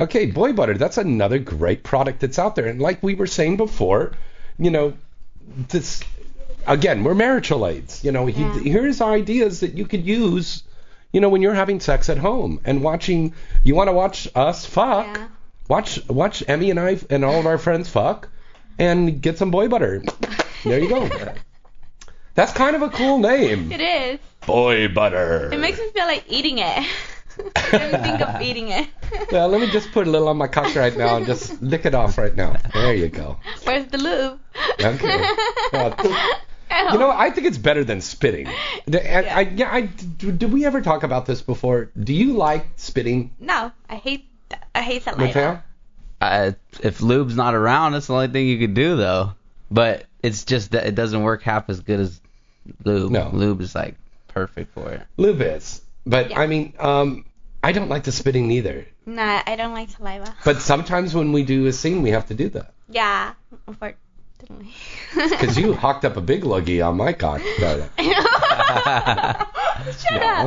Okay, Boy Butter, that's another great product that's out there. And like we were saying before, you know, this, again, we're marital aids. You know, yeah. he, here's ideas that you could use, you know, when you're having sex at home and watching, you want to watch us fuck, yeah. watch watch Emmy and I and all of our friends fuck, and get some Boy Butter. There you go. That's kind of a cool name. It is. Boy Butter. It makes me feel like eating it. I didn't think of eating it. Well, let me just put a little on my cock right now and just lick it off right now. There you go. Where's the lube? Okay. Uh, you know, I think it's better than spitting. Yeah. I, I, yeah, I, did we ever talk about this before? Do you like spitting? No, I hate I hate saliva. Uh, if lube's not around, that's the only thing you could do, though. But it's just that it doesn't work half as good as lube. No. Lube is, like, perfect for it. Lube is. But, yeah. I mean, um, I don't like the spitting either. Nah, I don't like saliva. But sometimes when we do a scene, we have to do that. Yeah, unfortunately. Because you hocked up a big loogie on my cock. Shut no, up.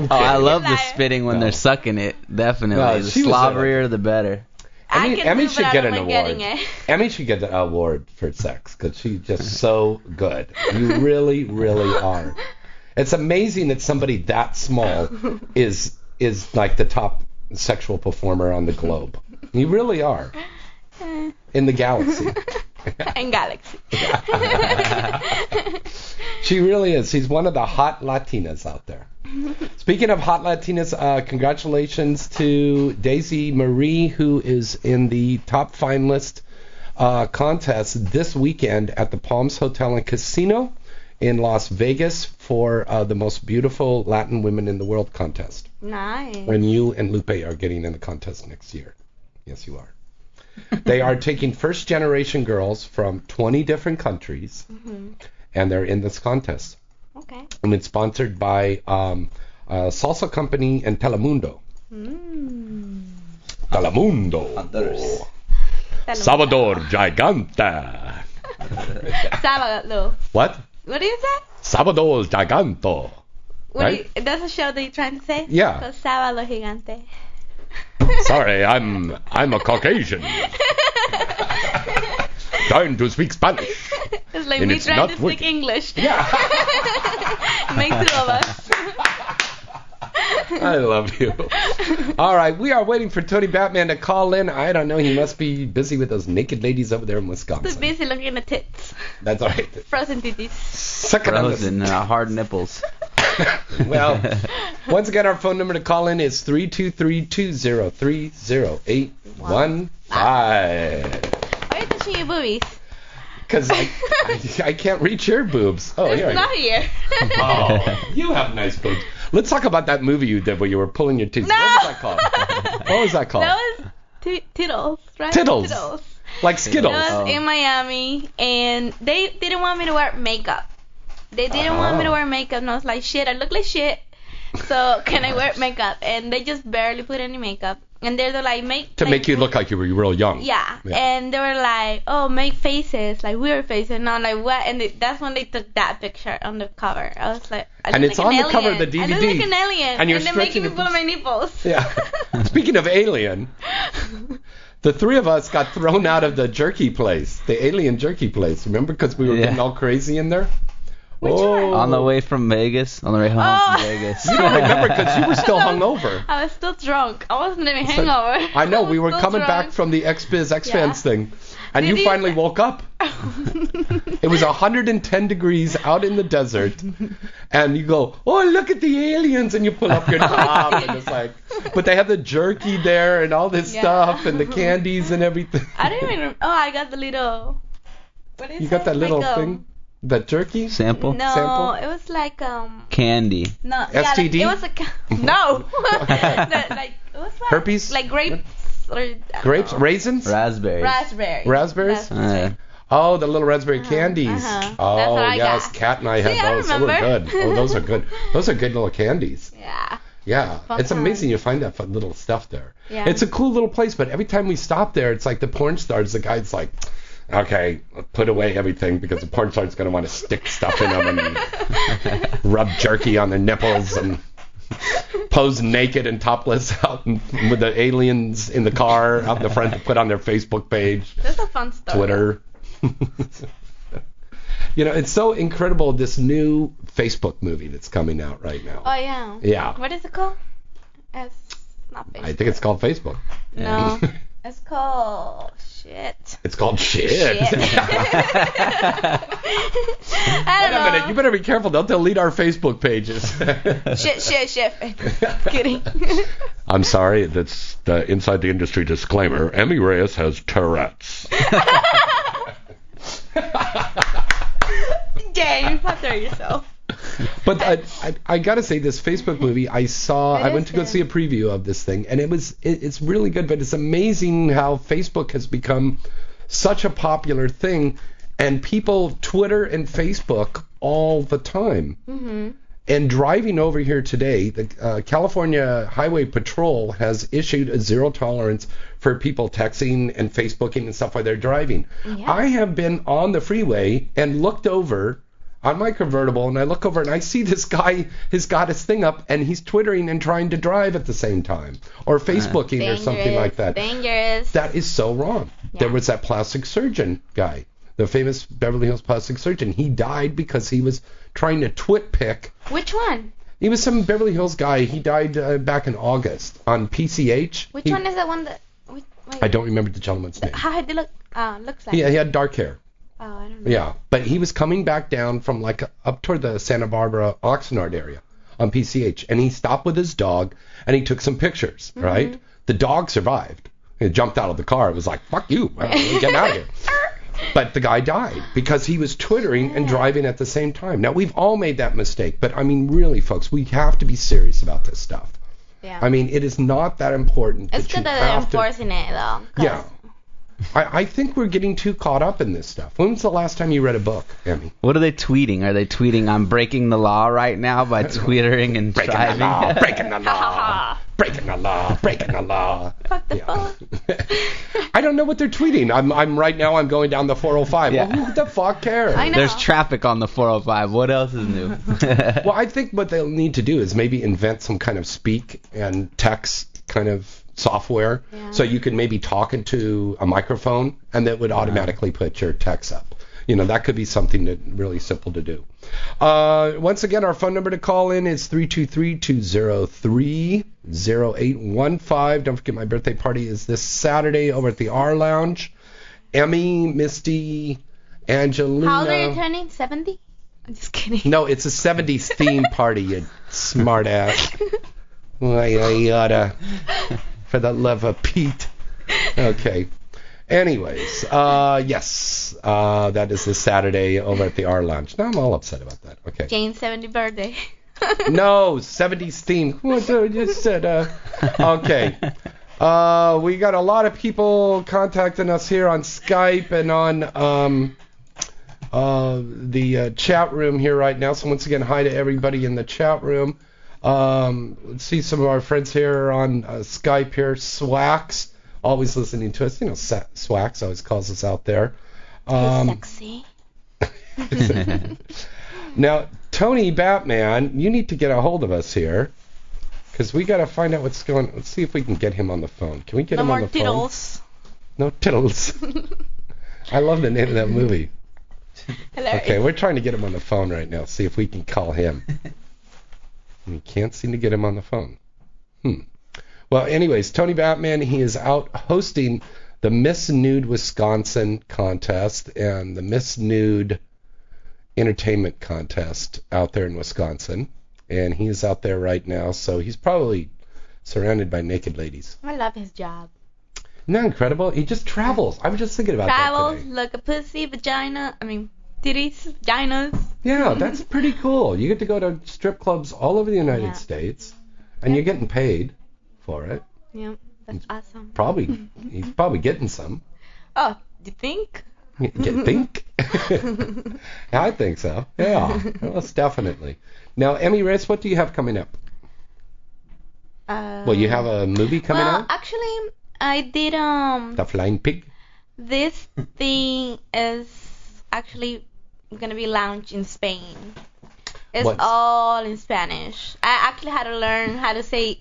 Oh, I love the spitting when no. they're sucking it. Definitely. No, the slobberier, the better. I Emmy, Emmy should get an award. Emmy should get an award for sex because she's just so good. You really, really are. It's amazing that somebody that small is is like the top sexual performer on the globe. You really are. In the galaxy. In galaxy. She really is. She's one of the hot Latinas out there. Speaking of hot Latinas, uh, congratulations to Daisy Marie, who is in the top finalist uh, contest this weekend at the Palms Hotel and Casino in Las Vegas for uh, the most beautiful Latin women in the world contest. Nice. When you and Lupe are getting in the contest next year. Yes, you are. They are taking first-generation girls from twenty different countries, mm-hmm. and they're in this contest. Okay. And it's sponsored by um, uh, Salsa Company and Telemundo. Mm. Telemundo. Others. Telemundo. Salvador Giganta. Salvador. What? What is that? Salvador Giganto. What right? You, that's a show that you're trying to say? Yeah. So Salvador Gigante. Sorry, I'm I'm a Caucasian. Trying to speak Spanish. It's like and me it's trying to working. Speak English. Yeah. Makes it all us. I love you. All right, we are waiting for Tony Batman to call in. I don't know. He must be busy with those naked ladies over there in Wisconsin. He's busy looking at tits. That's all right. Frozen titties. Second Frozen uh, hard nipples. Well, once again, our phone number to call in is three two three, two oh three, oh eight one five. Why are you touching your boobies? Because I, I, I can't reach your boobs. Oh, it's here not I here. Oh, you have nice boobs. Let's talk about that movie you did where you were pulling your teeth. No! What was that called? What was that called? That was t- Tittles, right? Tittles. Tittles. Like Skittles. I was oh. in Miami, and they didn't want me to wear makeup. They didn't oh. want me to wear makeup, and I was like, shit, I look like shit. So can I wear makeup? And they just barely put any makeup. And they were like, make... To like, make you look like you were real young. Yeah. yeah. And they were like, oh, make faces, like weird faces. And I'm like, what? And they, that's when they took that picture on the cover. I was like, I And it's like on the alien. cover of the D V D. I look like an alien. And, you're and they're making me pull my nipples. Yeah. Speaking of alien, the three of us got thrown out of the jerky place, the alien jerky place. Remember? Because we were yeah. getting all crazy in there. Oh. On the way from Vegas, on the way home oh. from Vegas. You don't remember because you were still hungover. I was still drunk. I wasn't even hangover. So, I know. I we were coming drunk. back from the X-Biz X-Fans yeah. thing, and Did you, you finally woke up. It was one hundred ten degrees out in the desert, and you go, oh, look at the aliens, and you pull up your top, and it's like, but they have the jerky there and all this yeah. stuff and the candies and everything. I didn't even remember. Oh, I got the little, what is it? You got that little like, thing? The jerky? Sample? No, Sample? It was like... um. Candy. No, S T D? Yeah, like, it was a... No! the, like, it was like, herpes? Like grapes or... Grapes? Know. Raisins? Raspberries. Raspberries. Raspberries? Raspberries. Uh. Oh, the little raspberry uh-huh. candies. Uh-huh. Oh, yes. Got. Kat and I had See, those. I remember. Those were good. Oh, those are good. Those are good little candies. Yeah. Yeah. It's time. Amazing you find that fun little stuff there. Yeah. It's a cool little place, but every time we stop there, it's like the porn stars, the guy's like... Okay, put away everything because the porn star's going to want to stick stuff in them and rub jerky on their nipples and pose naked and topless out in, with the aliens in the car out in the front to put on their Facebook page. That's a fun story. Twitter. You know, it's so incredible, this new Facebook movie that's coming out right now. Oh, yeah. Yeah. What is it called? It's not Facebook. I think it's called Facebook. No. It's called... Shit. It's called shit. shit. I don't Wait a minute. Know. You better be careful. Don't delete our Facebook pages. shit, shit, shit. Kidding. I'm sorry. That's the Inside the Industry disclaimer. Emmy Reyes has Tourette's. Dang, you popped out yourself. But I, I, I gotta say, this Facebook movie I saw, I went to go see a preview of this thing, and it was, it, it's really good. But it's amazing how Facebook has become such a popular thing, and people Twitter and Facebook all the time. Mm-hmm. And driving over here today, the uh, California Highway Patrol has issued a zero tolerance for people texting and Facebooking and stuff while they're driving. Yeah. I have been on the freeway and looked over on my convertible, and I look over and I see this guy has got his thing up, and he's twittering and trying to drive at the same time, or Facebooking uh, or something like that. Dangerous. That is so wrong. Yeah. There was that plastic surgeon guy, the famous Beverly Hills plastic surgeon. He died because he was trying to twit pick. Which one? He was some Beverly Hills guy. He died uh, back in August on P C H. Which he, one is that one that... Which, wait, I don't remember the gentleman's the, name. How did he look? Uh, looks like. Yeah, he, he had dark hair. Oh, I don't know. Yeah, but he was coming back down from like up toward the Santa Barbara Oxnard area on P C H, and he stopped with his dog and he took some pictures, mm-hmm. right? The dog survived. He jumped out of the car. It was like, fuck you, get out of here. But the guy died because he was twittering yeah. and driving at the same time. Now, we've all made that mistake, but I mean, really, folks, we have to be serious about this stuff. Yeah. I mean, it is not that important. It's that good that they're enforcing to... it, though. Yeah. I, I think we're getting too caught up in this stuff. When was the last time you read a book, Emmy? What are they tweeting? Are they tweeting, I'm breaking the law right now by twittering and breaking driving? The law, breaking the law, breaking the law, breaking the law. Fuck the fuck. I don't know what they're tweeting. I'm I'm right now I'm going down the four oh five. Yeah. Well, who the fuck cares? I know. There's traffic on the four oh five. What else is new? Well, I think what they'll need to do is maybe invent some kind of speak and text kind of software, yeah. so you could maybe talk into a microphone, and that would automatically put your text up. You know, that could be something that really simple to do. Uh, once again, our phone number to call in is three two three, two zero three, zero eight one five. Don't forget, my birthday party is this Saturday over at the R Lounge. Emmy, Misty, Angelina. How old are you turning? seventy? I'm just kidding. No, it's a seventies theme party, you smart ass. I oughta... For the love of Pete. Okay. Anyways, uh, yes, uh, that is this Saturday over at the R Lounge. Now I'm all upset about that. Okay. Jane's seventieth birthday. No, seventies theme. What I just said. Uh, okay. Uh, we got a lot of people contacting us here on Skype and on um, uh, the uh, chat room here right now. So once again, hi to everybody in the chat room. Um, let's see some of our friends here on uh, Skype here. Swax, always listening to us. You know, Sa- Swax always calls us out there. Um, sexy. Now, Tony Batman, you need to get a hold of us here because we got to find out what's going on. Let's see if we can get him on the phone. Can we get no him on the tittles. phone? No more tittles. No tittles. I love the name of that movie. Hello. Okay, we're trying to get him on the phone right now. See if we can call him. We can't seem to get him on the phone. Hmm. Well, anyways, Tony Batman, he is out hosting the Miss Nude Wisconsin contest and the Miss Nude Entertainment contest out there in Wisconsin. And he is out there right now, so he's probably surrounded by naked ladies. I love his job. Isn't that incredible? He just travels. I was just thinking about travels, that today. Travels, look at pussy, vagina, I mean... titties, vaginas. Yeah, that's pretty cool. You get to go to strip clubs all over the United yeah. States, and yeah. you're getting paid for it. Yeah, that's he's awesome. Probably, he's probably getting some. Oh, do you think? You think? I think so. Yeah, most definitely. Now, Emmy Reyes, what do you have coming up? Uh, well, you have a movie coming well, out? Actually, I did... um. The Flying Pig? This thing is actually... gonna be launched in Spain. It's What's... all in Spanish. I actually had to learn how to say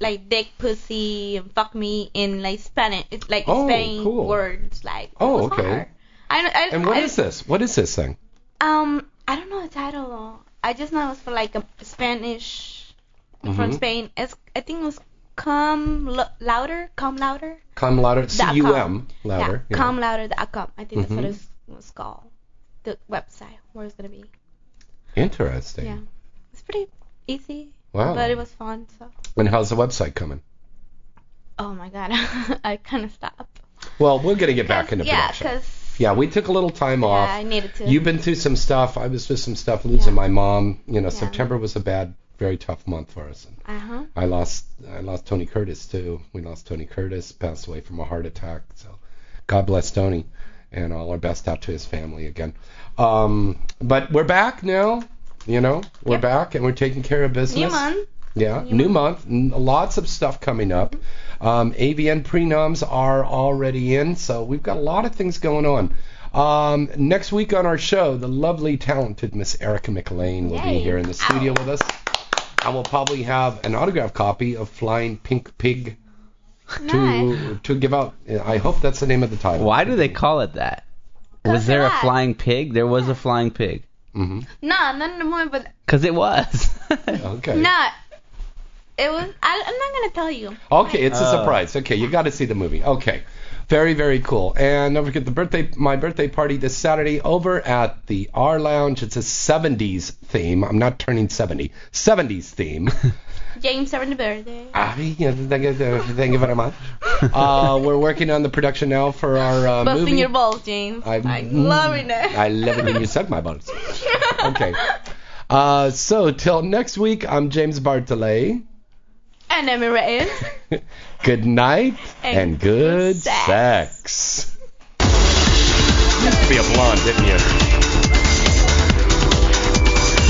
like dick, pussy, and fuck me in like Spanish. It's like oh, Spain cool. words. Like oh, okay. Hard. I, I, and what I, is this? What is this thing? Um, I don't know the title. Though. I just know it was for like a Spanish mm-hmm. from Spain. It's I think it was Come lo- louder. Come louder. Come louder. C U M louder. Yeah. Come louder. Dot com. I think mm-hmm. that's what it's. Was called the website where it's gonna be. Interesting. Yeah, it's pretty easy. Wow. But it was fun. So. And how's the website coming? Oh my god, I kind of stopped. Well, we're gonna get back into yeah, production. Yeah, because yeah, we took a little time yeah, off. Yeah, I needed to. You've been through some stuff. I was through some stuff. Losing yeah. my mom. You know, yeah. September was a bad, very tough month for us. Uh huh. I lost, I lost Tony Curtis too. We lost Tony Curtis. Passed away from a heart attack. So, God bless Tony. And all our best out to his family again. Um, but we're back now. you know, we're yep. back and we're taking care of business. New month. Yeah, new, new month. month. Lots of stuff coming up. Mm-hmm. Um, A V N prenoms are already in, so we've got a lot of things going on. Um, next week on our show, the lovely, talented Miss Erica McLean will Yay. be here in the studio Ow. with us. I will probably have an autographed copy of Flying Pink Pig nice. to to give out. I hope that's the name of the title. Why do they call it that? Was there a flying pig? There was a flying pig. Mm-hmm. No, not anymore, but... Because it was. Okay. No, it was... I, I'm not going to tell you. Okay, it's oh. a surprise. Okay, you got to see the movie. Okay. Very, very cool. And don't forget the birthday, my birthday party this Saturday over at the R Lounge. It's a seventies theme. I'm not turning seventy. seventies theme. James, seventy birthday. Ah, yeah, thank you, thank you very much. Uh, we're working on the production now for our uh, movie. Busting your balls, James. I'm, I'm loving it. I love it when you suck my balls. Okay. Uh, so till next week, I'm James Bartolet. And Emmy Reyes. Good night and, and good sex. sex. You used to be a blonde, didn't you?